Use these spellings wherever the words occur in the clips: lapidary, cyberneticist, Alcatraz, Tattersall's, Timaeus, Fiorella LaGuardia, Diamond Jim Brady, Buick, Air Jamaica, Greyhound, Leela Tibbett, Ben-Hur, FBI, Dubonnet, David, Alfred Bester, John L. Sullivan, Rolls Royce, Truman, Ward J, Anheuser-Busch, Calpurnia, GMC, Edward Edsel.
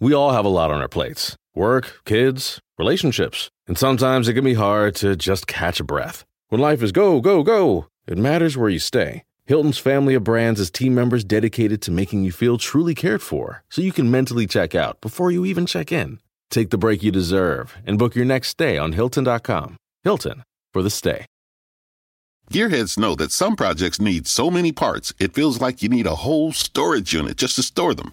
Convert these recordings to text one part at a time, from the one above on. We all have a lot on our plates. Work, kids, relationships. And sometimes it can be hard to just catch a breath. When life is go, go, go, it matters where you stay. Hilton's family of brands has team members dedicated to making you feel truly cared for, so you can mentally check out before you even check in. Take the break you deserve and book your next stay on Hilton.com. Hilton, for the stay. Gearheads know that some projects need so many parts, it feels like you need a whole storage unit just to store them.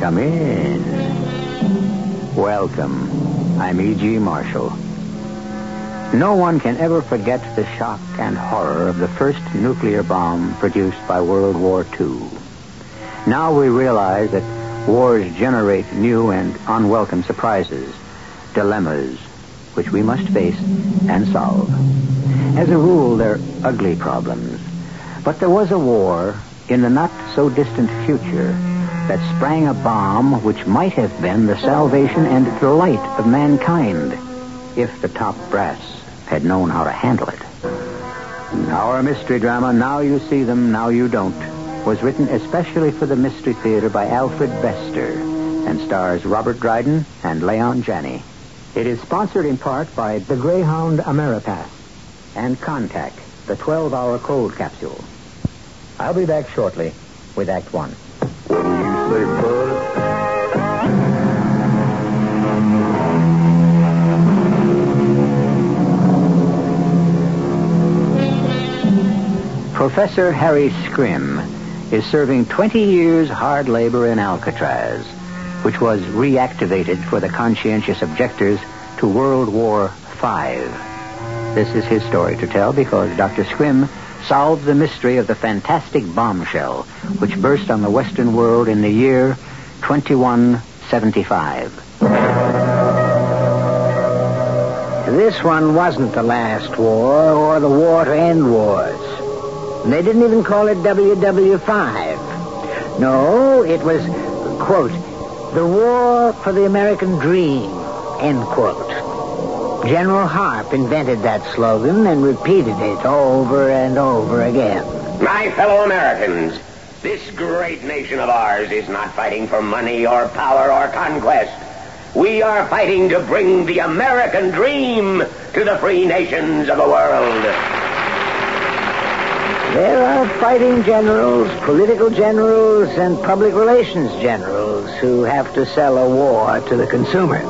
Come in. Welcome. I'm E.G. Marshall. No one can ever forget the shock and horror of the first nuclear bomb produced by World War II. Now we realize that wars generate new and unwelcome surprises, dilemmas, which we must face and solve. As a rule, they're ugly problems. But there was a war in the not-so-distant future that sprang a bomb which might have been the salvation and delight of mankind, if the top brass had known how to handle it. Our mystery drama, Now You See Them, Now You Don't, was written especially for the Mystery Theater by Alfred Bester and stars Robert Dryden and Leon Janney. It is sponsored in part by the Greyhound Ameripass and Contact, the 12-hour cold capsule. I'll be back shortly with Act One. What do you say, Bud? Professor Harry Scrim is serving 20 years hard labor in Alcatraz, which was reactivated for the conscientious objectors to World War V. This is his story to tell because Dr. Scrim solved the mystery of the fantastic bombshell which burst on the Western world in the year 2175. This one wasn't the last war or the war to end wars. They didn't even call it WW5. No, it was, quote, the war for the American dream, end quote. General Harp invented that slogan and repeated it over and over again. My fellow Americans, this great nation of ours is not fighting for money or power or conquest. We are fighting to bring the American dream to the free nations of the world. There are fighting generals, political generals, and public relations generals who have to sell a war to the consumer.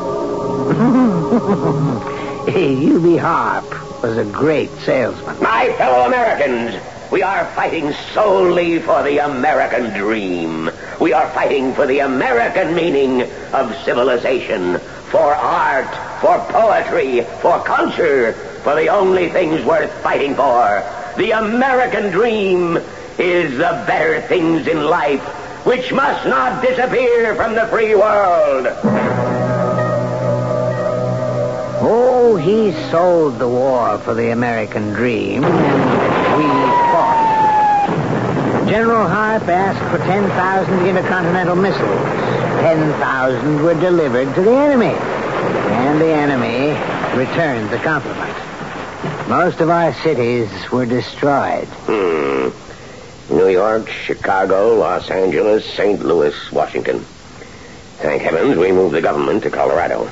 E.B. Harp was a great salesman. My fellow Americans, we are fighting solely for the American dream. We are fighting for the American meaning of civilization, for art, for poetry, for culture, for the only things worth fighting for. The American dream is the better things in life, which must not disappear from the free world. Oh, he sold the war for the American dream, and we fought. General Harp asked for 10,000 intercontinental missiles. 10,000 were delivered to the enemy, and the enemy returned the compliment. Most of our cities were destroyed. New York, Chicago, Los Angeles, St. Louis, Washington. Thank heavens we moved the government to Colorado.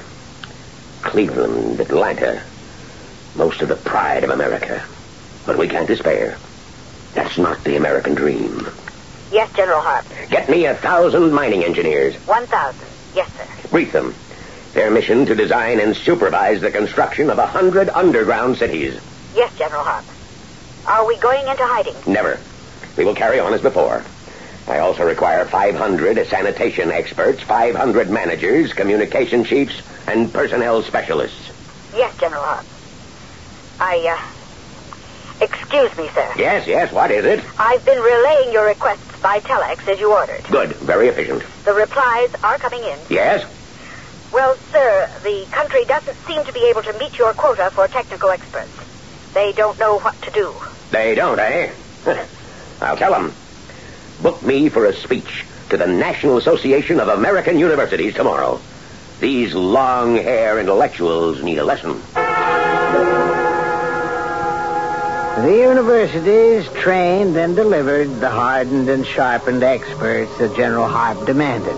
Cleveland, Atlanta. Most of the pride of America. But we can't despair. That's not the American dream. Yes, General Harp. Get me 1,000 mining engineers. 1,000. Yes, sir. Brief them. Their mission to design and supervise the construction of 100 underground cities. Yes, General Harp. Are we going into hiding? Never. We will carry on as before. I also require 500 sanitation experts, 500 managers, communication chiefs, and personnel specialists. Yes, General Harp. Excuse me, sir. Yes, what is it? I've been relaying your requests by telex as you ordered. Good, very efficient. The replies are coming in. Yes? Well, sir, the country doesn't seem to be able to meet your quota for technical experts. They don't know what to do. They don't, eh? I'll tell them. Book me for a speech to the National Association of American Universities tomorrow. These long-haired intellectuals need a lesson. The universities trained and delivered the hardened and sharpened experts that General Harp demanded.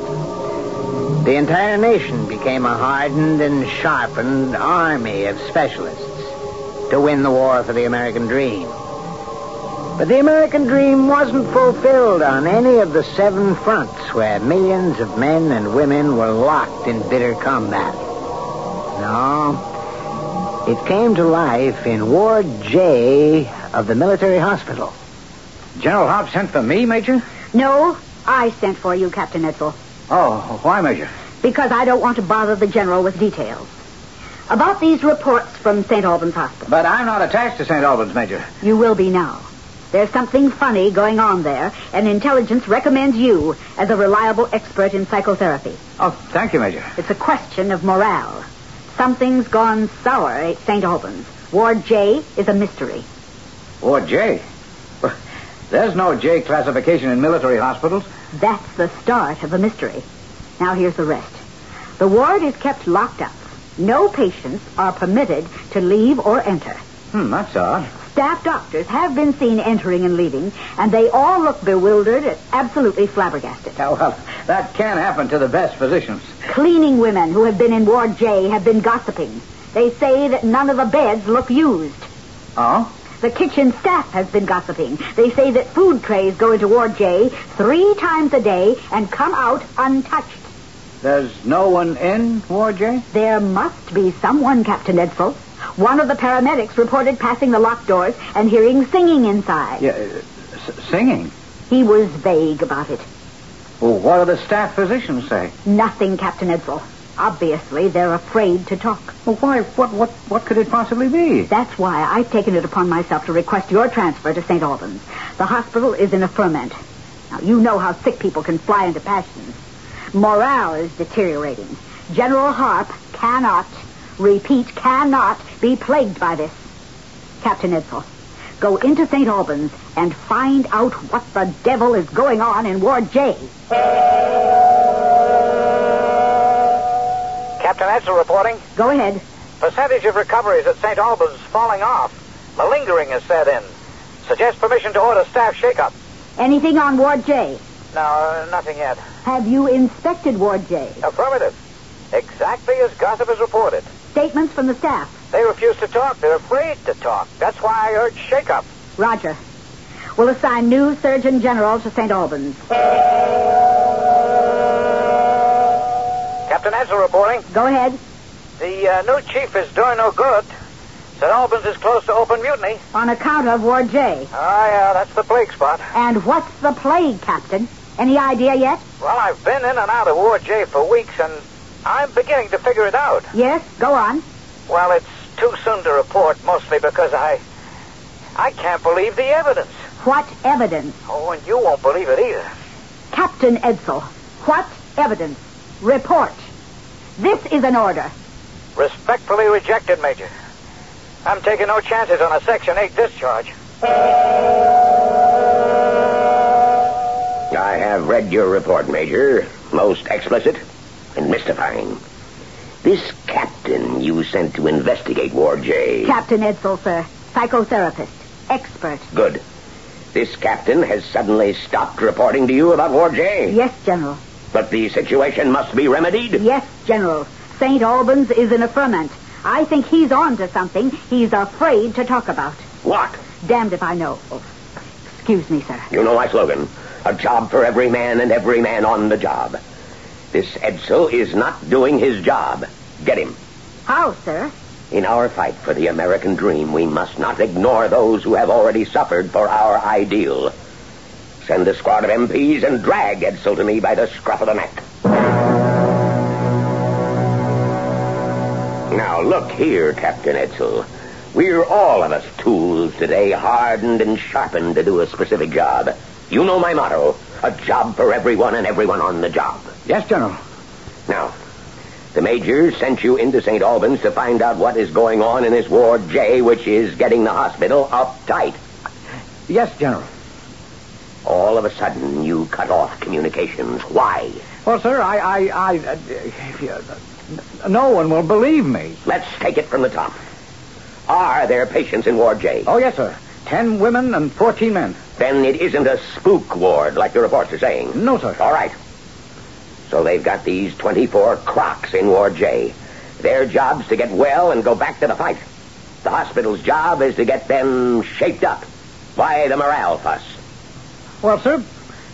The entire nation became a hardened and sharpened army of specialists to win the war for the American dream. But the American dream wasn't fulfilled on any of the seven fronts where millions of men and women were locked in bitter combat. No, it came to life in Ward J of the military hospital. General Harp sent for me, Major? No, I sent for you, Captain Edsel. Oh, why, Major? Because I don't want to bother the General with details about these reports from St. Albans Hospital. But I'm not attached to St. Albans, Major. You will be now. There's something funny going on there, and intelligence recommends you as a reliable expert in psychotherapy. Oh, thank you, Major. It's a question of morale. Something's gone sour at St. Albans. Ward J is a mystery. Ward J? Well, there's no J classification in military hospitals. That's the start of a mystery. Now here's the rest. The ward is kept locked up. No patients are permitted to leave or enter. That's odd. Staff doctors have been seen entering and leaving, and they all look bewildered and absolutely flabbergasted. Oh, well, that can happen to the best physicians. Cleaning women who have been in Ward J have been gossiping. They say that none of the beds look used. Oh? The kitchen staff has been gossiping. They say that food trays go into Ward J 3 times a day and come out untouched. There's no one in Ward J? There must be someone, Captain Edsel. One of the paramedics reported passing the locked doors and hearing singing inside. Yeah, singing? He was vague about it. Well, what do the staff physicians say? Nothing, Captain Edsel. Obviously, they're afraid to talk. Well, why? What could it possibly be? That's why I've taken it upon myself to request your transfer to St. Albans. The hospital is in a ferment. Now, you know how sick people can fly into passions. Morale is deteriorating. General Harp cannot be plagued by this. Captain Edsel, go into St. Albans and find out what the devil is going on in Ward J. Captain Edsel reporting. Go ahead. Percentage of recoveries at St. Albans is falling off. Malingering has set in. Suggest permission to order staff shakeup. Anything on Ward J? No, nothing yet. Have you inspected Ward J? Affirmative. Exactly as gossip is reported. Statements from the staff? They refuse to talk. They're afraid to talk. That's why I urge shake-up. Roger. We'll assign new Surgeon General to St. Albans. Captain Edsel reporting. Go ahead. The new chief is doing no good. St. Albans is close to open mutiny. On account of Ward J. Ah, yeah, that's the plague spot. And what's the plague, Captain? Any idea yet? Well, I've been in and out of Ward J for weeks, and I'm beginning to figure it out. Yes, go on. Well, it's too soon to report, mostly because I can't believe the evidence. What evidence? Oh, and you won't believe it either. Captain Edsel, what evidence? Report. This is an order. Respectfully rejected, Major. I'm taking no chances on a Section 8 discharge. I have read your report, Major. Most explicit and mystifying. This captain you sent to investigate Ward J. Captain Edsel, sir. Psychotherapist. Expert. Good. This captain has suddenly stopped reporting to you about Ward J. Yes, General. But the situation must be remedied. Yes, General. St. Albans is in a ferment. I think he's on to something he's afraid to talk about. What? Damned if I know. Oh, excuse me, sir. You know my slogan. A job for every man and every man on the job. This Edsel is not doing his job. Get him. How, sir? In our fight for the American dream, we must not ignore those who have already suffered for our ideal. Send a squad of MPs and drag Edsel to me by the scruff of the neck. Now, look here, Captain Edsel. We're all of us tools today, hardened and sharpened to do a specific job. You know my motto, a job for everyone and everyone on the job. Yes, General. Now, The Major sent you into St. Albans to find out what is going on in this Ward J, which is getting the hospital uptight. Yes, General. All of a sudden, you cut off communications. Why? Well, sir, no one will believe me. Let's take it from the top. Are there patients in Ward J? Oh, yes, sir. 10 women and 14 men. Then it isn't a spook ward, like the reports are saying. No, sir. All right. So they've got these 24 crocs in Ward J. Their job's to get well and go back to the fight. The hospital's job is to get them shaped up by the morale fuss. Well, sir,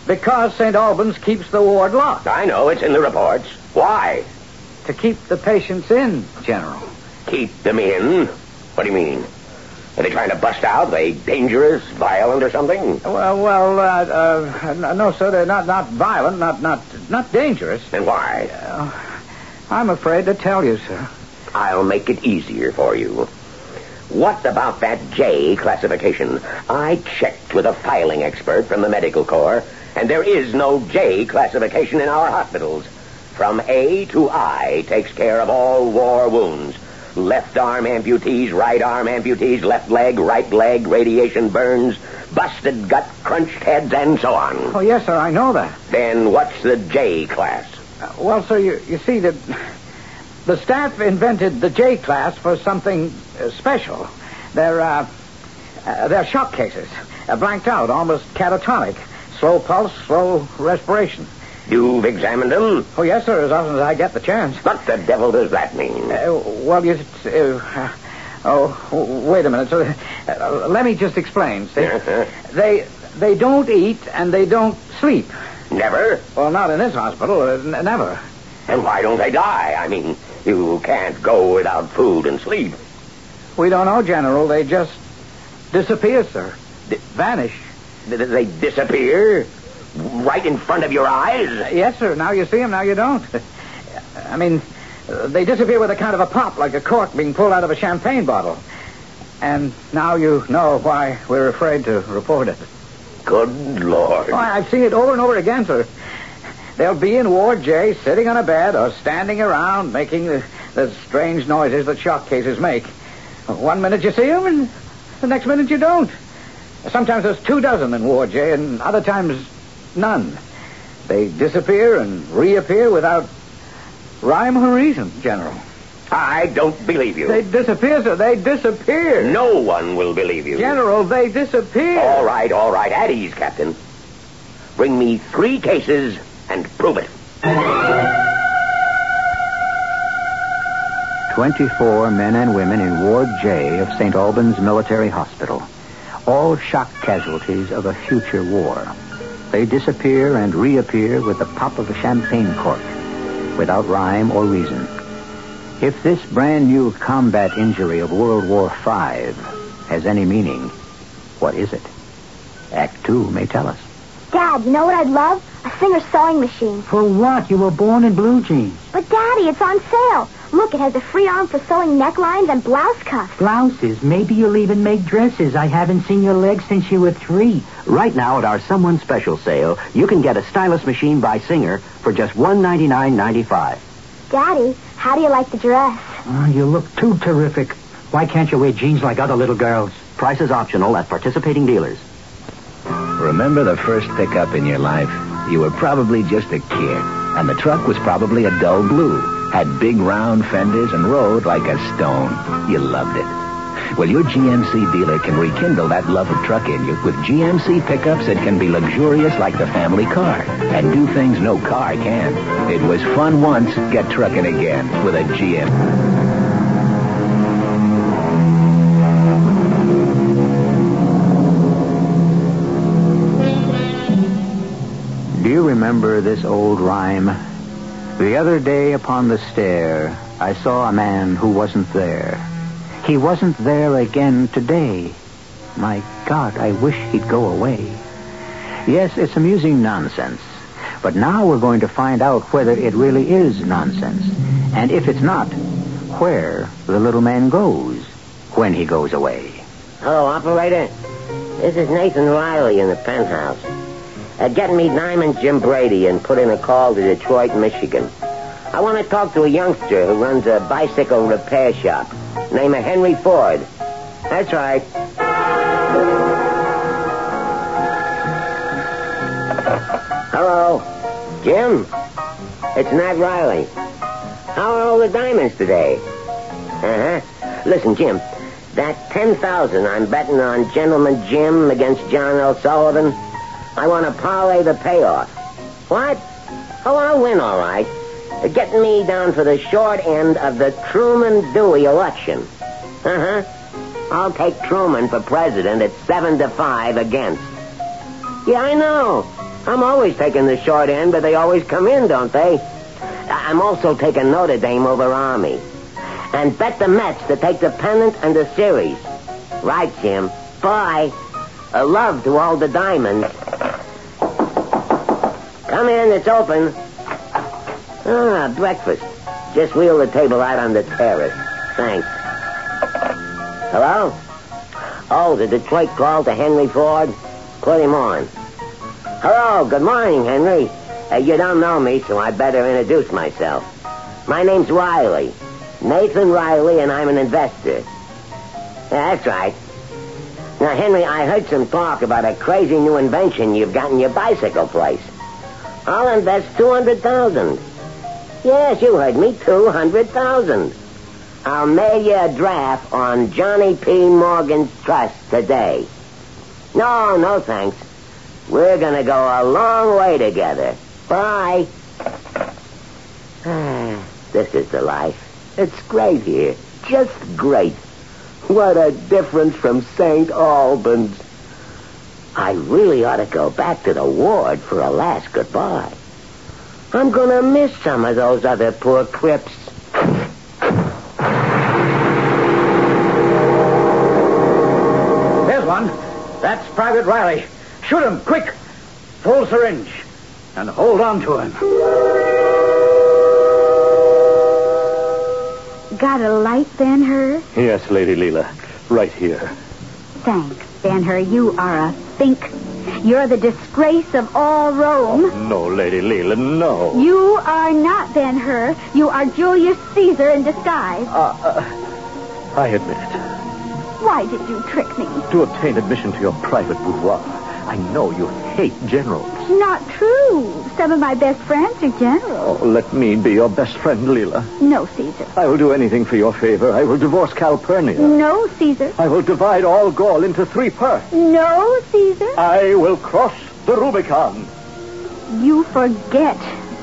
because St. Albans keeps the ward locked. I know, it's in the reports. Why? To keep the patients in, General. Keep them in? What do you mean? Are they trying to bust out? Are they dangerous, violent, or something? Well, no, sir. They're not violent, not dangerous. Then why? I'm afraid to tell you, sir. I'll make it easier for you. What about that J classification? I checked with a filing expert from the medical corps, and there is no J classification in our hospitals. From A to I takes care of all war wounds. Left arm amputees, right arm amputees, left leg, right leg, radiation burns, busted gut, crunched heads, and so on. Oh, yes, sir, I know that. Then what's the J class? Well, sir, you see, the staff invented the J class for something special. They're shock cases, blanked out, almost catatonic. Slow pulse, slow respiration. You've examined them? Oh, yes, sir, as often as I get the chance. What the devil does that mean? Wait a minute, sir. Let me just explain. See? Uh-huh. They don't eat and they don't sleep. Never? Well, not in this hospital. Never. And why don't they die? I mean, you can't go without food and sleep. We don't know, General. They just disappear, sir. Vanish. They disappear? Right in front of your eyes? Yes, sir. Now you see them, now you don't. I mean, they disappear with a kind of a pop, like a cork being pulled out of a champagne bottle. And now you know why we're afraid to report it. Good Lord. Oh, I've seen it over and over again, sir. They'll be in Ward J, sitting on a bed or standing around, making the strange noises that shock cases make. One minute you see them, and the next minute you don't. Sometimes there's 24 in Ward J, and other times... none. They disappear and reappear without rhyme or reason, General. I don't believe you. They disappear, sir. They disappear. No one will believe you. General, they disappear. All right. At ease, Captain. Bring me 3 cases and prove it. 24 men and women in Ward J of St. Albans Military Hospital. All shock casualties of a future war. They disappear and reappear with the pop of a champagne cork, without rhyme or reason. If this brand new combat injury of World War V has any meaning, what is it? Act 2 may tell us. Dad, you know what I'd love? A Singer sewing machine. For what? You were born in blue jeans. But, Daddy, it's on sale. Look, it has a free arm for sewing necklines and blouse cuffs. Blouses? Maybe you'll even make dresses. I haven't seen your legs since you were 3. Right now at our Someone Special sale, you can get a stylus machine by Singer for just $199.95. Daddy, how do you like the dress? Oh, you look too terrific. Why can't you wear jeans like other little girls? Price is optional at participating dealers. Remember the first pickup in your life? You were probably just a kid, and the truck was probably a dull blue. Had big round fenders and rode like a stone. You loved it. Well, your GMC dealer can rekindle that love of truck in you with GMC pickups that can be luxurious like the family car and do things no car can. It was fun once, get trucking again with a GM. Do you remember this old rhyme? The other day upon the stair, I saw a man who wasn't there. He wasn't there again today. My God, I wish he'd go away. Yes, it's amusing nonsense. But now we're going to find out whether it really is nonsense. And if it's not, where the little man goes when he goes away. Hello, operator. This is Nathan Riley in the penthouse. Get me Diamond Jim Brady and put in a call to Detroit, Michigan. I want to talk to a youngster who runs a bicycle repair shop. Name of Henry Ford. That's right. Hello. Jim? It's Nat Riley. How are all the diamonds today? Uh-huh. Listen, Jim, that 10,000 I'm betting on Gentleman Jim against John L. Sullivan, I want to parlay the payoff. What? Oh, I'll win, all right. Get me down for the short end of the Truman-Dewey election. Uh-huh. I'll take Truman for president at 7-5 against. Yeah, I know. I'm always taking the short end, but they always come in, don't they? I'm also taking Notre Dame over Army. And bet the Mets to take the pennant and the series. Right, Jim. Bye. A love to all the diamonds. Come in, it's open. Ah, breakfast. Just wheel the table out on the terrace. Thanks. Hello? Oh, the Detroit call to Henry Ford? Put him on. Hello, good morning, Henry. You don't know me, so I better introduce myself. My name's Riley. Nathan Riley, and I'm an investor. Yeah, that's right. Now, Henry, I heard some talk about a crazy new invention you've got in your bicycle place. I'll invest $200,000. Yes, you heard me, $200,000. I'll mail you a draft on Johnny P. Morgan's trust today. No, no thanks. We're going to go a long way together. Bye. This is the life. It's great here. Just great. What a difference from St. Albans. I really ought to go back to the ward for a last goodbye. I'm going to miss some of those other poor crips. There's one. That's Private Riley. Shoot him, quick. Full syringe. And hold on to him. Got a light, Ben-Hur? Yes, Lady Leela. Right here. Thanks, Ben-Hur. You are a think. You're the disgrace of all Rome. Oh, no, Lady Leela, no. You are not Ben-Hur. You are Julius Caesar in disguise. I admit it. Why did you trick me? To obtain admission to your private boudoir. I know you hate generals. Not true. Some of my best friends are generals. Oh, let me be your best friend, Leela. No, Caesar. I will do anything for your favor. I will divorce Calpurnia. No, Caesar. I will divide all Gaul into three parts. No, Caesar. I will cross the Rubicon. You forget.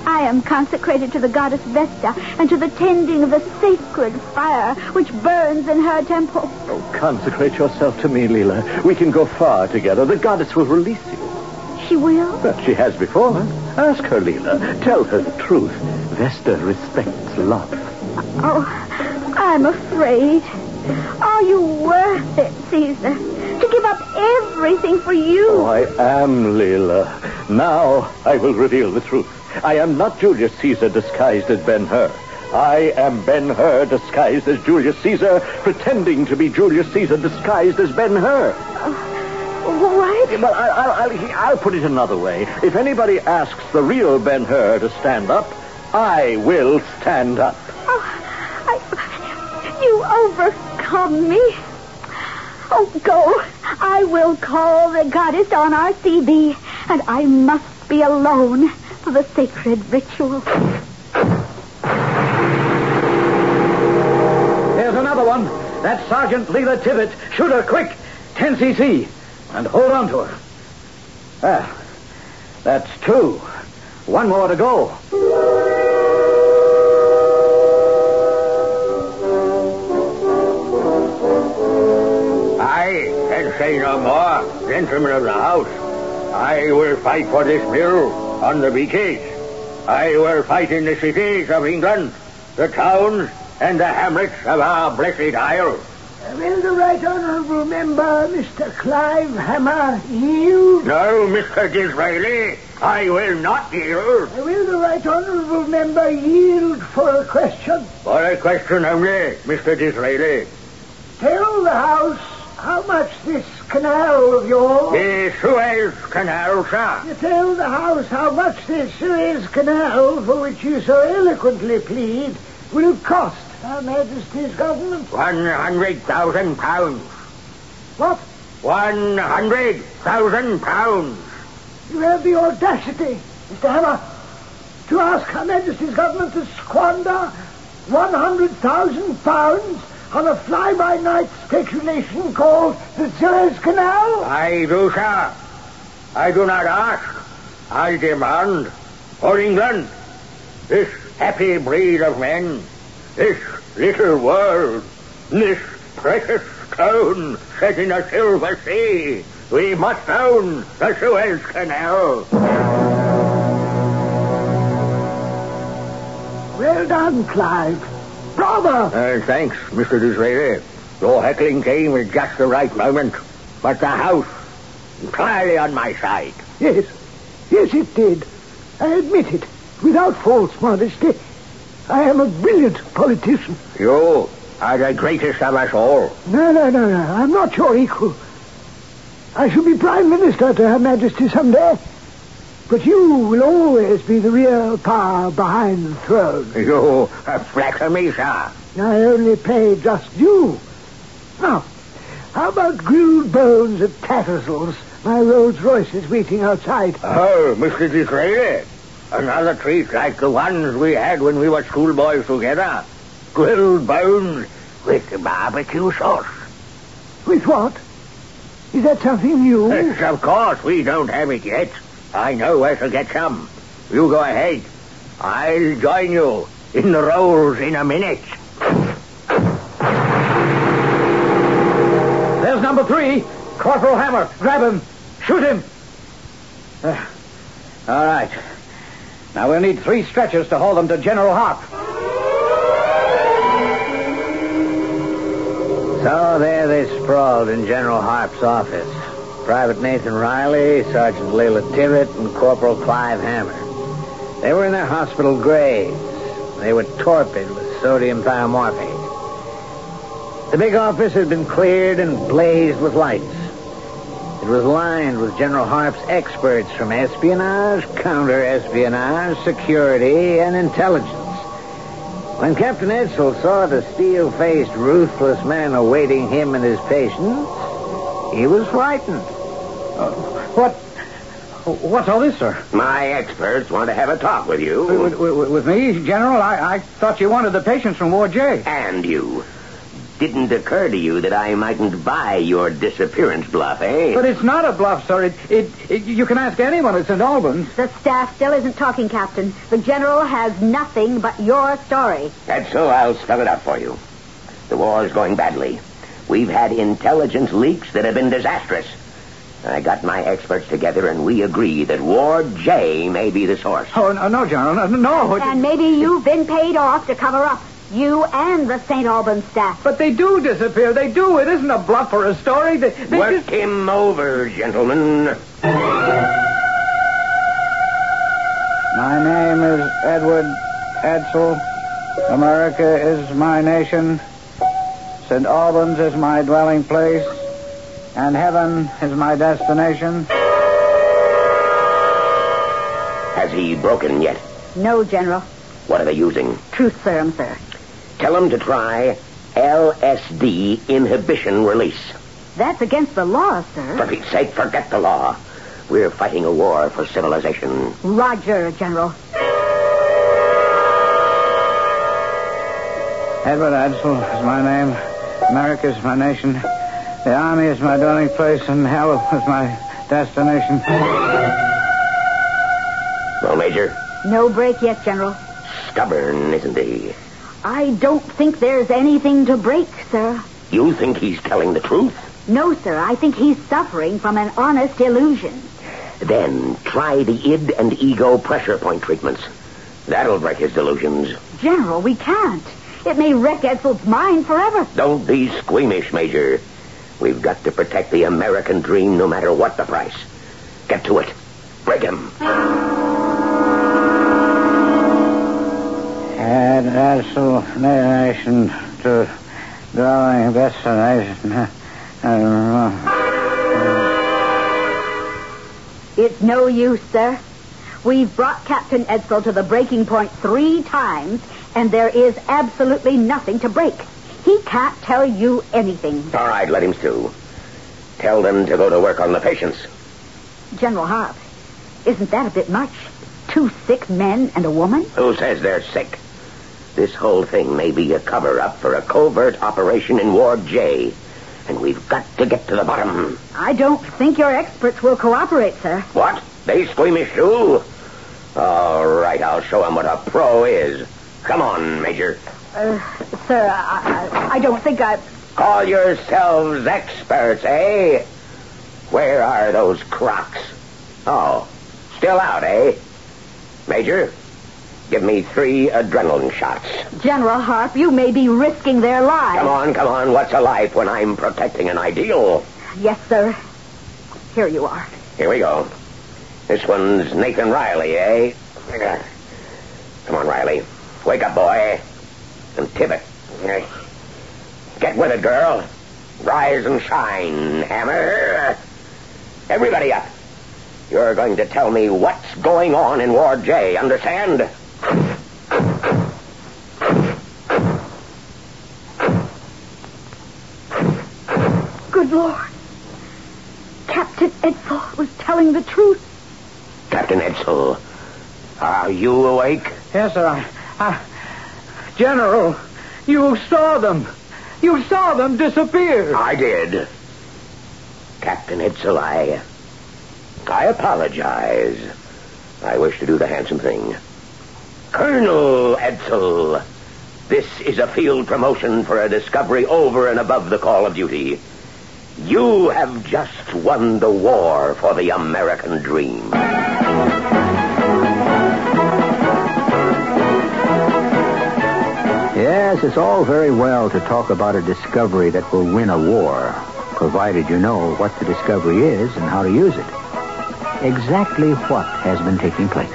I am consecrated to the goddess Vesta and to the tending of the sacred fire which burns in her temple. Oh, consecrate yourself to me, Leela. We can go far together. The goddess will release you. She will? But she has before. Ask her, Leela. Tell her the truth. Vesta respects love. Oh, I'm afraid. Are you worth it, Caesar? To give up everything for you? Oh, I am, Leela. Now I will reveal the truth. I am not Julius Caesar disguised as Ben-Hur. I am Ben-Hur disguised as Julius Caesar, pretending to be Julius Caesar disguised as Ben-Hur. What? Well, I'll put it another way. If anybody asks the real Ben-Hur to stand up, I will stand up. You overcome me. Oh, go. I will call the goddess on our CB, and I must be alone for the sacred ritual. There's another one. That's Sergeant Leela Tibbett. Shoot her, quick. 10cc. And hold on to her. Ah, that's two. One more to go. I can say no more, gentlemen of the house. I will fight for this bill. On the beaches. I will fight in the cities of England, the towns, and the hamlets of our blessed isle. Will the right honourable member, Mr. Clive Hammer, yield? No, Mr. Disraeli, I will not yield. Will the right honourable member yield for a question? For a question only, Mr. Disraeli. Tell the House How much this canal of yours? The Suez Canal, sir. You tell the House how much this Suez Canal, for which you so eloquently plead, will cost Her Majesty's government. £100,000. What? £100,000. You have the audacity, Mr. Hammer, to ask Her Majesty's government to squander £100,000 on a fly-by-night speculation called the Suez Canal? I do, sir. I do not ask. I demand for England, this happy breed of men, this little world, this precious stone set in a silver sea. We must own the Suez Canal. Well done, Clive. Bravo! Thanks, Mr. Disraeli. Your heckling came at just the right moment. But the House, entirely on my side. Yes. Yes, it did. I admit it, without false modesty. I am a brilliant politician. You are the greatest of us all. No. I'm not your equal. I shall be Prime Minister to Her Majesty someday. But you will always be the real power behind the throne. You flatter me, sir. I only pay just due. Now, how about grilled bones at Tattersall's? My Rolls Royce is waiting outside. Oh, Mr. Disraeli. Another treat like the ones we had when we were schoolboys together. Grilled bones with barbecue sauce. With what? Is that something new? Yes, of course. We don't have it yet. I know where to get some. You go ahead. I'll join you in the rolls in a minute. There's number 3. Corporal Hammer. Grab him. Shoot him. All right. Now we'll need 3 stretchers to haul them to General Harp. So there they sprawled in General Harp's office. Private Nathan Riley, Sergeant Leila Tirrett, and Corporal Clive Hammer. They were in their hospital graves. They were torpid with sodium thiomorphate. The big office had been cleared and blazed with lights. It was lined with General Harp's experts from espionage, counter-espionage, security, and intelligence. When Captain Edsel saw the steel-faced, ruthless man awaiting him and his patients, he was frightened. What's all this, sir? My experts want to have a talk with you. With me, General? I thought you wanted the patients from Ward J. And you. Didn't occur to you that I mightn't buy your disappearance bluff, eh? But it's not a bluff, sir. You can ask anyone at St. Albans. The staff still isn't talking, Captain. The General has nothing but your story. And so I'll spell it out for you. The war is going badly. We've had intelligence leaks that have been disastrous. I got my experts together, and we agree that Ward J may be the source. Oh, no, General, no. And maybe you've been paid off to cover up, you and the St. Albans staff. But they do disappear. They do. It isn't a bluff or a story. They work just... him over, gentlemen. My name is Edward Edsel. America is my nation. St. Albans is my dwelling place, and heaven is my destination. Has he broken yet? No, General. What are they using? Truth serum, sir. Tell them to try LSD inhibition release. That's against the law, sir. For Pete's sake, forget the law. We're fighting a war for civilization. Roger, General. Edward Edsel is my name. America is my nation. The army is my dwelling place, and hell is my destination. Well, Major? No break yet, General. Stubborn, isn't he? I don't think there's anything to break, sir. You think he's telling the truth? No, sir. I think he's suffering from an honest illusion. Then try the id and ego pressure point treatments. That'll break his delusions. General, we can't. It may wreck Edsel's mind forever. Don't be squeamish, Major. We've got to protect the American dream no matter what the price. Get to it. Break him. Add Edsel, nation to dwelling destination. It's no use, sir. We've brought Captain Edsel to the breaking point 3 times, and there is absolutely nothing to break. He can't tell you anything. All right, let him stew. Tell them to go to work on the patients. General Harp, isn't that a bit much? 2 sick men and a woman? Who says they're sick? This whole thing may be a cover-up for a covert operation in Ward J, and we've got to get to the bottom. I don't think your experts will cooperate, sir. What? They squeamish too? All right, I'll show them what a pro is. Come on, Major. Sir, I don't think I... Call yourselves experts, eh? Where are those crocs? Oh, still out, eh? Major, give me 3 adrenaline shots. General Harp, you may be risking their lives. Come on. What's a life when I'm protecting an ideal? Yes, sir. Here you are. Here we go. This one's Nathan Riley, eh? Come on, Riley. Wake up, boy. And Tibbet. Get with it, girl. Rise and shine, Hammer. Everybody up. You're going to tell me what's going on in Ward J, understand? Good Lord. Captain Edsel was telling the truth. Captain Edsel, are you awake? Yes, sir. General, you saw them. You saw them disappear. I did. Captain Edsel, I apologize. I wish to do the handsome thing. Colonel Edsel, this is a field promotion for a discovery over and above the call of duty. You have just won the war for the American dream. Yes, it's all very well to talk about a discovery that will win a war, provided you know what the discovery is and how to use it. Exactly what has been taking place?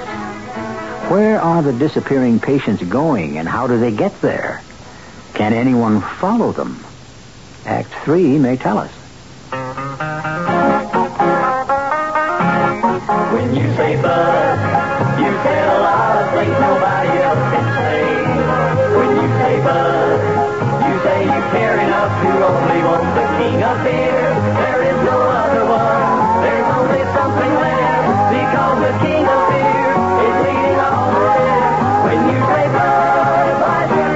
Where are the disappearing patients going, and how do they get there? Can anyone follow them? Act 3 may tell us. When you say buzz, you say a lot of things nobody else can say. When you say buzz, you say you care enough to only want the king up here. There is no other one. There's only something left. Because the king of fear is leading all the land. When you say bye-bye, dear,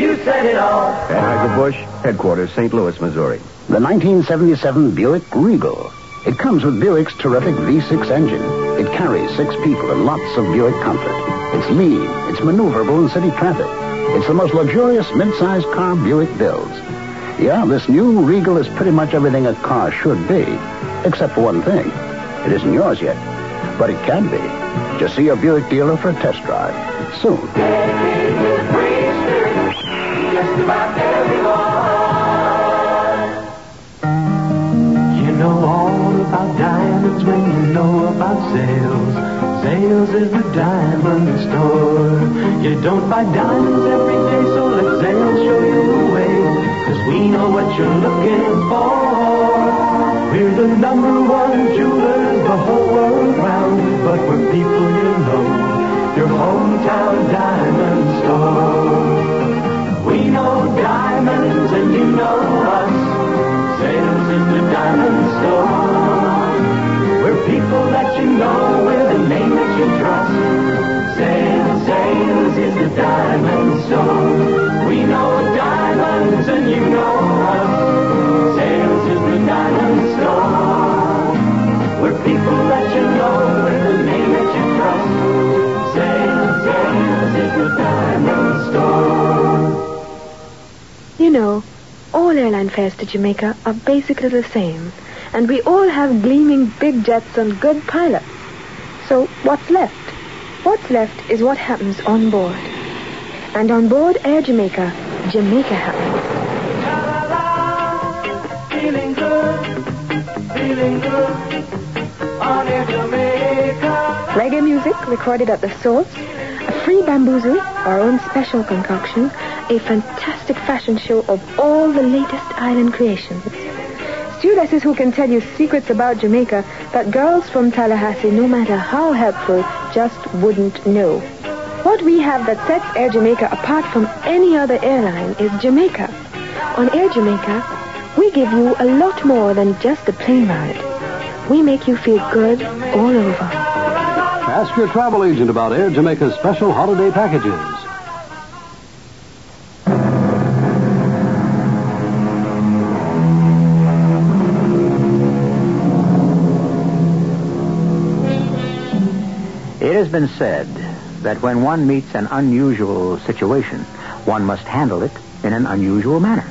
you said it all. Anheuser-Busch, headquarters, St. Louis, Missouri. The 1977 Buick Regal. It comes with Buick's terrific V6 engine. It carries 6 people and lots of Buick comfort. It's lean, it's maneuverable in city traffic. It's the most luxurious mid-sized car Buick builds. Yeah, this new Regal is pretty much everything a car should be, except for one thing. It isn't yours yet. But it can be. Just see a Buick dealer for a test drive soon. You know all about diamonds when you know about sales. Sales is the diamond store. You don't buy diamonds every day, so let sales show you the way. Because we know what you're looking for. We're the #1 jewelers the whole world round, but we're people you know, your hometown diamond store. We know diamonds and you know us, sales is the diamond store. We're people that you know, we're the name that you trust. Sales is the diamond store. We know diamonds and you know us, sales is the diamond store. We're people that you know, we're the name that you trust. Sales is the diamond store. You know, all airline fares to Jamaica are basically the same, and we all have gleaming big jets and good pilots. So what's left? What's left is what happens on board. And on board Air Jamaica, Jamaica happens. La-la-la, feeling good on Air Jamaica. Reggae music recorded at the source, a free bamboozle, our own special concoction, a fantastic fashion show of all the latest island creations. Stewardesses who can tell you secrets about Jamaica that girls from Tallahassee, no matter how helpful, just wouldn't know. What we have that sets Air Jamaica apart from any other airline is Jamaica. On Air Jamaica, we give you a lot more than just a plane ride. We make you feel good all over. Ask your travel agent about Air Jamaica's special holiday packages. It has been said that when one meets an unusual situation, one must handle it in an unusual manner.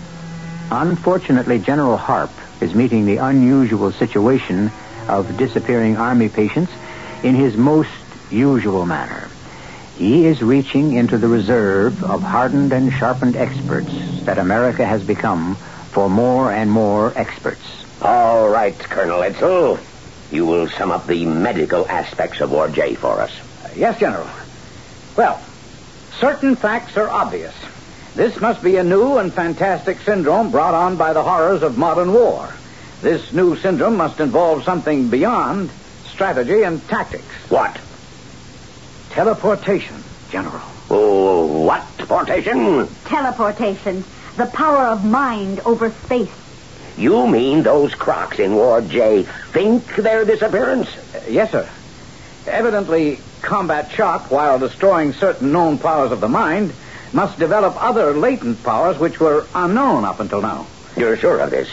Unfortunately, General Harp is meeting the unusual situation of disappearing Army patients in his most usual manner. He is reaching into the reserve of hardened and sharpened experts that America has become for more and more experts. All right, Colonel Edsel. You will sum up the medical aspects of Ward J for us. Yes, General. Well, certain facts are obvious. This must be a new and fantastic syndrome brought on by the horrors of modern war. This new syndrome must involve something beyond strategy and tactics. What? Teleportation, General. Oh, what? Portation? Teleportation. The power of mind over space. You mean those crocs in Ward J think their disappearance? Yes, sir. Evidently, combat shock, while destroying certain known powers of the mind, must develop other latent powers which were unknown up until now. You're sure of this?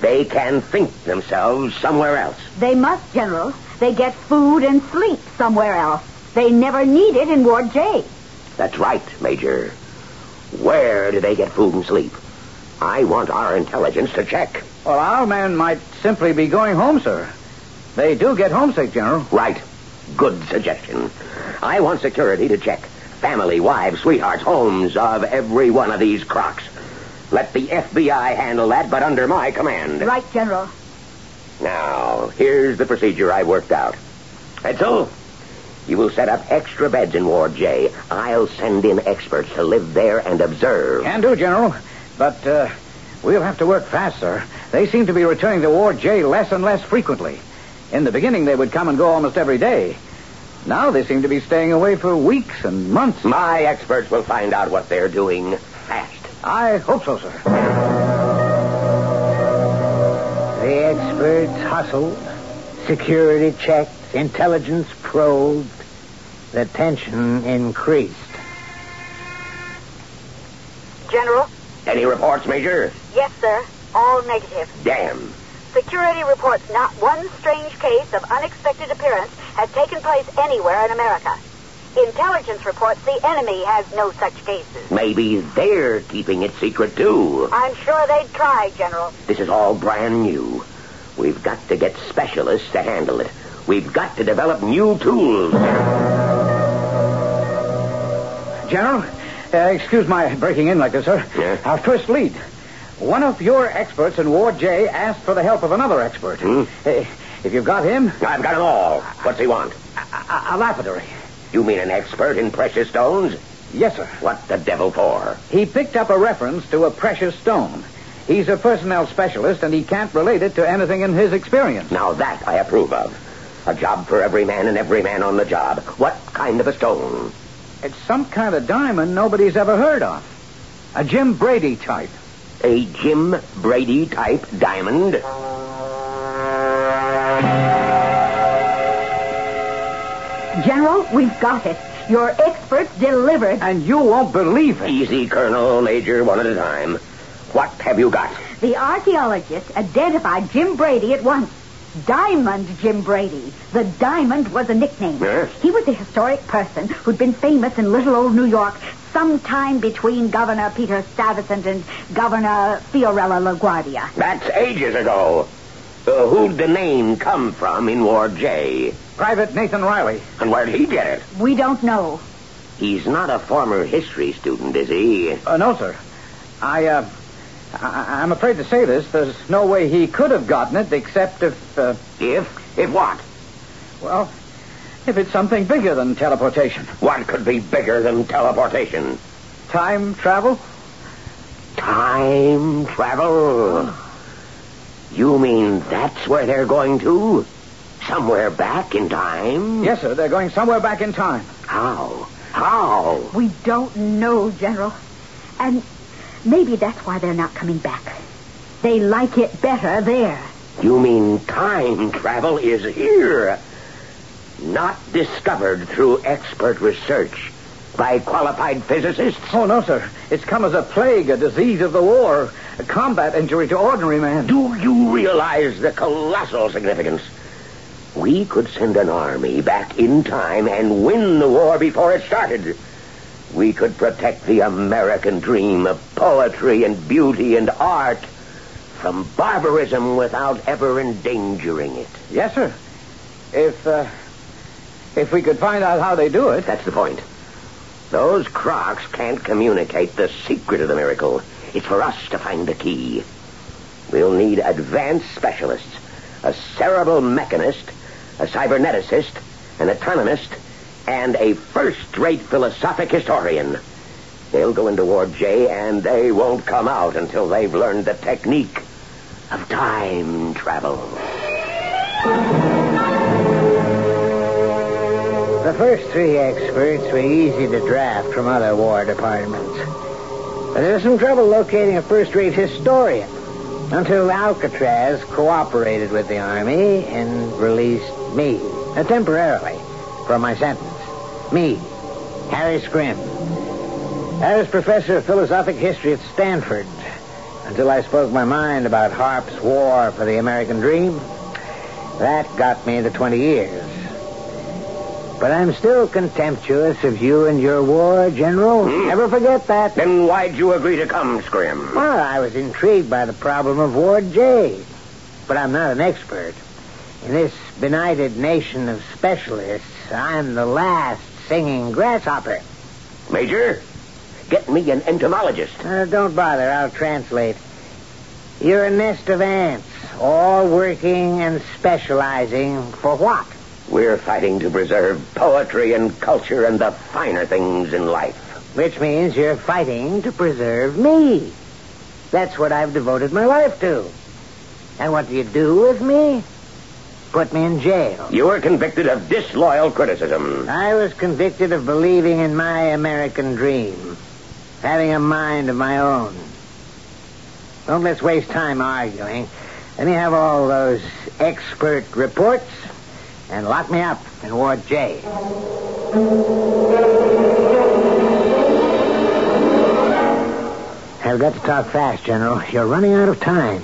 They can think themselves somewhere else. They must, General. They get food and sleep somewhere else. They never need it in Ward J. That's right, Major. Where do they get food and sleep? I want our intelligence to check. Well, our men might simply be going home, sir. They do get homesick, General. Right. Good suggestion. I want security to check family, wives, sweethearts, homes of every one of these crocs. Let the FBI handle that, but under my command. Right, General. Now, here's the procedure I worked out. Edsel, you will set up extra beds in Ward J. I'll send in experts to live there and observe. Can do, General. But we'll have to work fast, sir. They seem to be returning to Ward J less and less frequently. In the beginning, they would come and go almost every day. Now they seem to be staying away for weeks and months. My experts will find out what they're doing fast. I hope so, sir. The experts hustled, security checked, intelligence probed. The tension increased. General? Any reports, Major? Yes, sir. All negative. Damn. Security reports not one strange case of unexpected appearance has taken place anywhere in America. Intelligence reports the enemy has no such cases. Maybe they're keeping it secret, too. I'm sure they'd try, General. This is all brand new. We've got to get specialists to handle it. We've got to develop new tools. General? Excuse my breaking in like this, sir. Yeah. Our first lead. One of your experts in Ward J asked for the help of another expert. Hmm? If you've got him... I've got them all. What's he want? A lapidary. You mean an expert in precious stones? Yes, sir. What the devil for? He picked up a reference to a precious stone. He's a personnel specialist, and he can't relate it to anything in his experience. Now that I approve of. A job for every man and every man on the job. What kind of a stone? It's some kind of diamond nobody's ever heard of. A Jim Brady type. A Jim Brady type diamond? General, we've got it. Your experts delivered. And you won't believe it. Easy, Colonel, Major, one at a time. What have you got? The archaeologists identified Jim Brady at once. Diamond Jim Brady. The Diamond was a nickname. Yes. He was a historic person who'd been famous in little old New York sometime between Governor Peter Stuyvesant and Governor Fiorella LaGuardia. That's ages ago. Who'd the name come from in Ward J? Private Nathan Riley. And where'd he get it? We don't know. He's not a former history student, is he? No, sir. I'm afraid to say this. There's no way he could have gotten it except if... If what? Well, if it's something bigger than teleportation. What could be bigger than teleportation? Time travel? Time travel? You mean that's where they're going to? Somewhere back in time? Yes, sir. They're going somewhere back in time. How? How? We don't know, General. And maybe that's why they're not coming back. They like it better there. You mean time travel is here? Not discovered through expert research by qualified physicists? Oh, no, sir. It's come as a plague, a disease of the war, a combat injury to ordinary man. Do you realize the colossal significance? We could send an army back in time and win the war before it started. We could protect the American dream of poetry and beauty and art from barbarism without ever endangering it. Yes, sir. If we could find out how they do it. That's the point. Those crocs can't communicate the secret of the miracle. It's for us to find the key. We'll need advanced specialists, a cerebral mechanist, a cyberneticist, an autonomist, and a first-rate philosophic historian. They'll go into Ward J, and they won't come out until they've learned the technique of time travel. The first three experts were easy to draft from other war departments. But there was some trouble locating a first-rate historian until Alcatraz cooperated with the Army and released me, temporarily, from my sentence. Me, Harry Scrim. I was professor of philosophic history at Stanford until I spoke my mind about Harp's war for the American dream. That got me to 20 years. But I'm still contemptuous of you and your war, General. Never forget that. Then why'd you agree to come, Scrim? Well, I was intrigued by the problem of Ward J. But I'm not an expert. In this benighted nation of specialists, I'm the last singing grasshopper. Major, get me an entomologist. Don't bother. I'll translate. You're a nest of ants, all working and specializing for what? We're fighting to preserve poetry and culture and the finer things in life. Which means you're fighting to preserve me. That's what I've devoted my life to. And what do you do with me? Put me in jail. You were convicted of disloyal criticism. I was convicted of believing in my American dream, having a mind of my own. Don't let's waste time arguing. Let me have all those expert reports and lock me up in Ward J. I've got to talk fast, General. You're running out of time.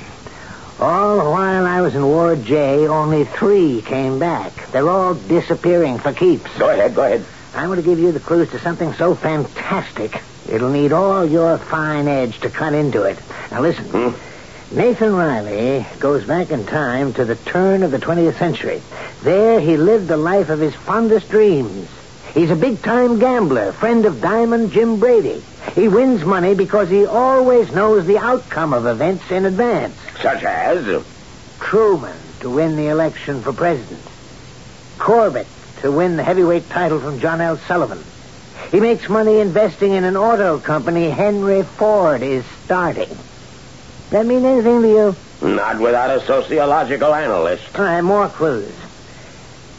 All the while I was in Ward J, only 3 came back. They're all disappearing for keeps. Go ahead. I want to give you the clues to something so fantastic, it'll need all your fine edge to cut into it. Now listen. Nathan Riley goes back in time to the turn of the 20th century. There he lived the life of his fondest dreams. He's a big-time gambler, friend of Diamond Jim Brady. He wins money because he always knows the outcome of events in advance. Such as? Truman to win the election for president. Corbett to win the heavyweight title from John L. Sullivan. He makes money investing in an auto company Henry Ford is starting. That mean anything to you? Not without a sociological analyst. All right, more clues.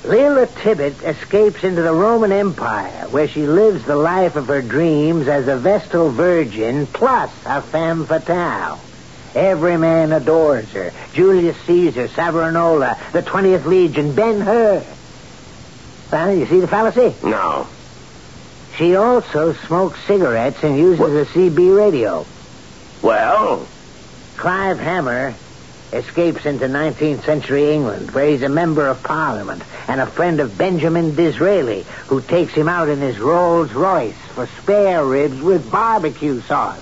Leela Tibbett escapes into the Roman Empire, where she lives the life of her dreams as a Vestal Virgin, plus a femme fatale. Every man adores her. Julius Caesar, Savonarola, the 20th Legion, Ben-Hur. Well, you see the fallacy? No. She also smokes cigarettes and uses a CB radio. Well? Clive Hammer escapes into 19th century England, where he's a member of Parliament and a friend of Benjamin Disraeli, who takes him out in his Rolls Royce for spare ribs with barbecue sauce.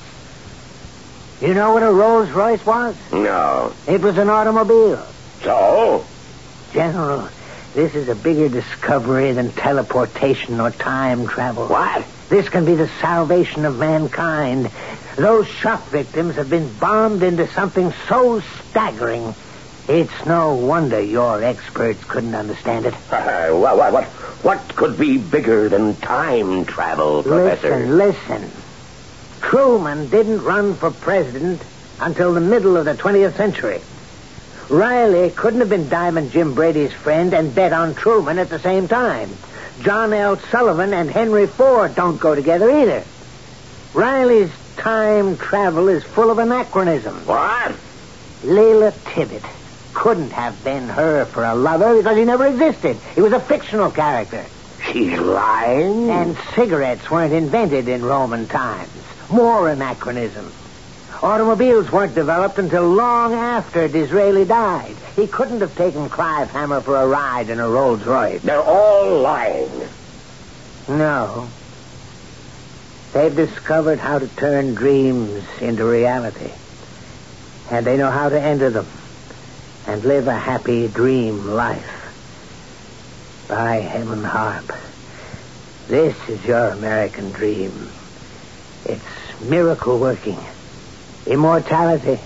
You know what a Rolls Royce was? No. It was an automobile. So? General, this is a bigger discovery than teleportation or time travel. What? This can be the salvation of mankind. Those shock victims have been bombed into something so staggering, it's no wonder your experts couldn't understand it. What could be bigger than time travel, Professor? Listen. Truman didn't run for president until the middle of the 20th century. Riley couldn't have been Diamond Jim Brady's friend and bet on Truman at the same time. John L. Sullivan and Henry Ford don't go together either. Riley's time travel is full of anachronisms. What? Layla Tibbet couldn't have been her for a lover because he never existed. He was a fictional character. She's lying. And cigarettes weren't invented in Roman times. More anachronisms. Automobiles weren't developed until long after Disraeli died. He couldn't have taken Clive Hammer for a ride in a Rolls Royce. They're all lying. No. They've discovered how to turn dreams into reality. And they know how to enter them and live a happy dream life. By heaven, Harp, this is your American dream. It's miracle-working. Immortality.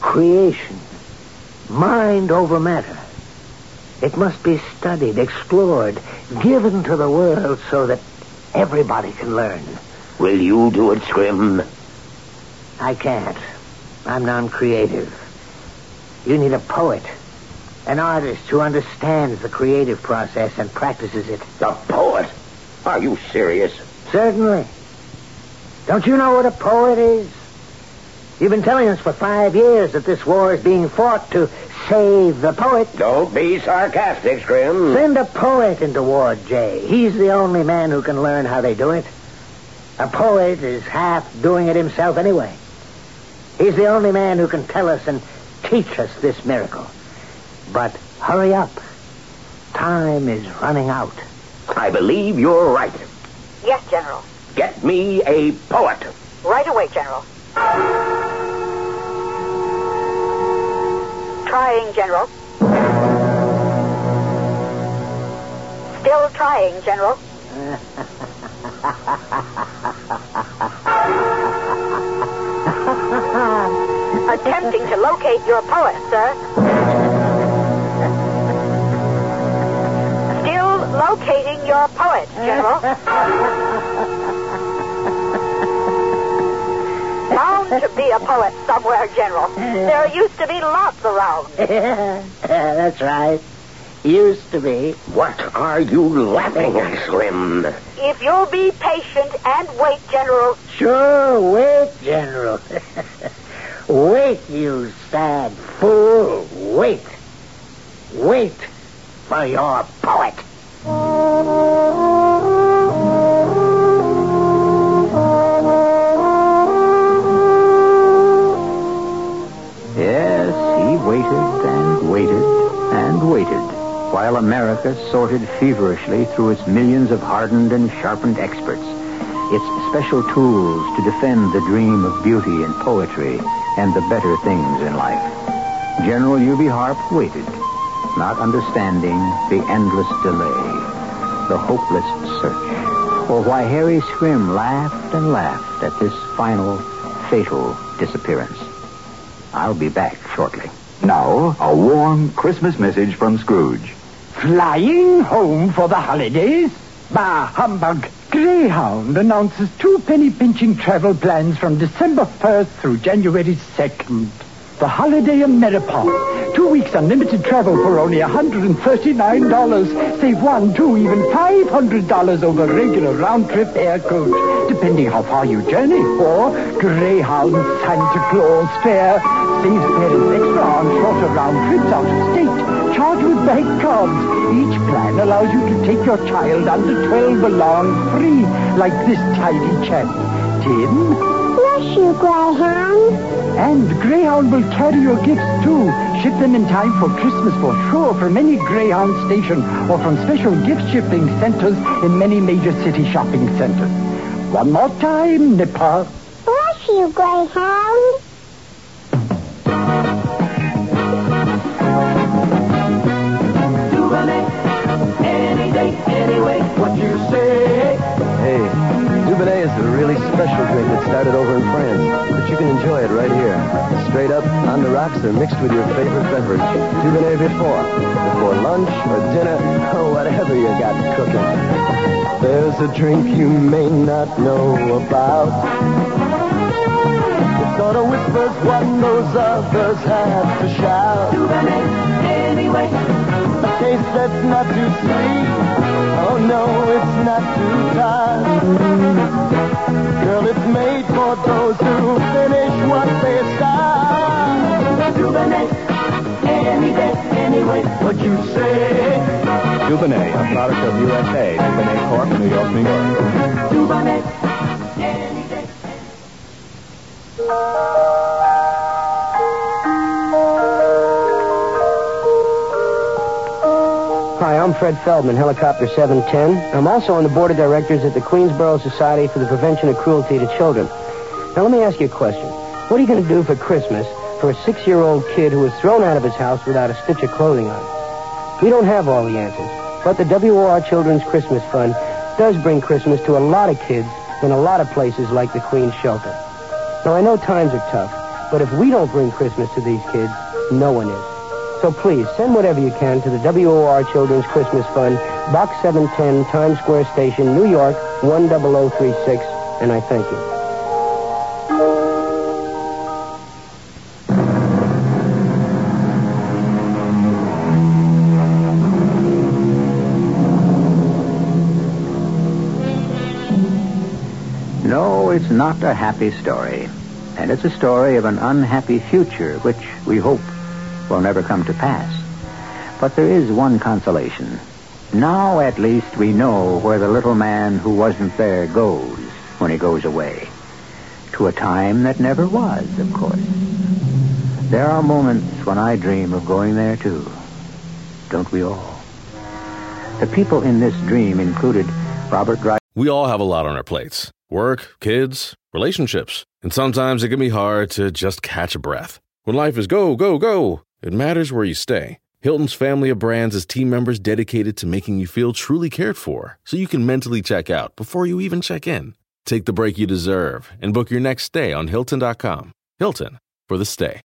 Creation. Mind over matter. It must be studied, explored, given to the world so that everybody can learn. Will you do it, Scrim? I can't. I'm non-creative. You need a poet. An artist who understands the creative process and practices it. A poet? Are you serious? Certainly. Don't you know what a poet is? You've been telling us for 5 years that this war is being fought to save the poet. Don't be sarcastic, Scrim. Send a poet into Ward J. He's the only man who can learn how they do it. A poet is half doing it himself anyway. He's the only man who can tell us and teach us this miracle. But hurry up. Time is running out. I believe you're right. Yes, General. Get me a poet. Right away, General. Trying, General. Still trying, General. Attempting to locate your poet, sir. Locating your poet, General. Bound to be a poet somewhere, General. There used to be lots around. Yeah, that's right. Used to be. What are you laughing at, Slim? If you'll be patient and wait, General. Sure, wait, General. Wait, you sad fool. Wait. Wait for your poet. Yes, he waited and waited and waited while America sorted feverishly through its millions of hardened and sharpened experts, its special tools to defend the dream of beauty and poetry and the better things in life. General U.B. Harp waited, not understanding the endless delay, the hopeless search, or why Harry Scrim laughed and laughed at this final, fatal disappearance. I'll be back shortly. Now, a warm Christmas message from Scrooge. Flying home for the holidays? Bah, humbug! Greyhound announces two penny-pinching travel plans from December 1st through January 2nd. The Holiday Ameripop. 2 weeks unlimited travel for only $139. Save one, two, even $500 over regular round-trip air coach, depending how far you journey. Or Greyhound Santa Claus fare. Saves parents extra on shorter round trips out of state. Charged with bank cards. Each plan allows you to take your child under 12 along free, like this tidy chap. Tim? Bless you, Greyhound. And Greyhound will carry your gifts, too. Ship them in time for Christmas for sure from any Greyhound station or from special gift shipping centers in many major city shopping centers. One more time, Nipper. Bless you, Greyhound. Dubonnet, any day, anyway, what you say. Hey. Dubonnet is a really special drink that started over in France, but you can enjoy it right here. Straight up, on the rocks, or mixed with your favorite beverage. Dubonnet before lunch or dinner, or whatever you got cooking. There's a drink you may not know about. It's out or whispers what those others have to shout. Dubonnet, anyway. A taste that's not too sweet. Oh no, it's not too tight. Girl, it's made for those who finish what they start. Dubonnet, any day, anyway. What you say? Dubonnet, a product of USA, Dubonnet Corp, New York, New York. Dubonnet, any day. Hi, I'm Fred Feldman, Helicopter 710. I'm also on the board of directors at the Queensboro Society for the Prevention of Cruelty to Children. Now, let me ask you a question. What are you going to do for Christmas for a 6-year-old kid who was thrown out of his house without a stitch of clothing on him? We don't have all the answers, but the WOR Children's Christmas Fund does bring Christmas to a lot of kids in a lot of places like the Queen's Shelter. Now, I know times are tough, but if we don't bring Christmas to these kids, no one is. So please, send whatever you can to the WOR Children's Christmas Fund, Box 710, Times Square Station, New York, 10036, and I thank you. It's not a happy story, and it's a story of an unhappy future, which we hope will never come to pass. But there is one consolation. Now at least we know where the little man who wasn't there goes when he goes away. To a time that never was, of course. There are moments when I dream of going there, too. Don't we all? The people in this dream included Robert Dryden. We all have a lot on our plates. Work, kids, relationships. And sometimes it can be hard to just catch a breath. When life is go, go, go, it matters where you stay. Hilton's family of brands has team members dedicated to making you feel truly cared for, so you can mentally check out before you even check in. Take the break you deserve and book your next stay on Hilton.com. Hilton, for the stay.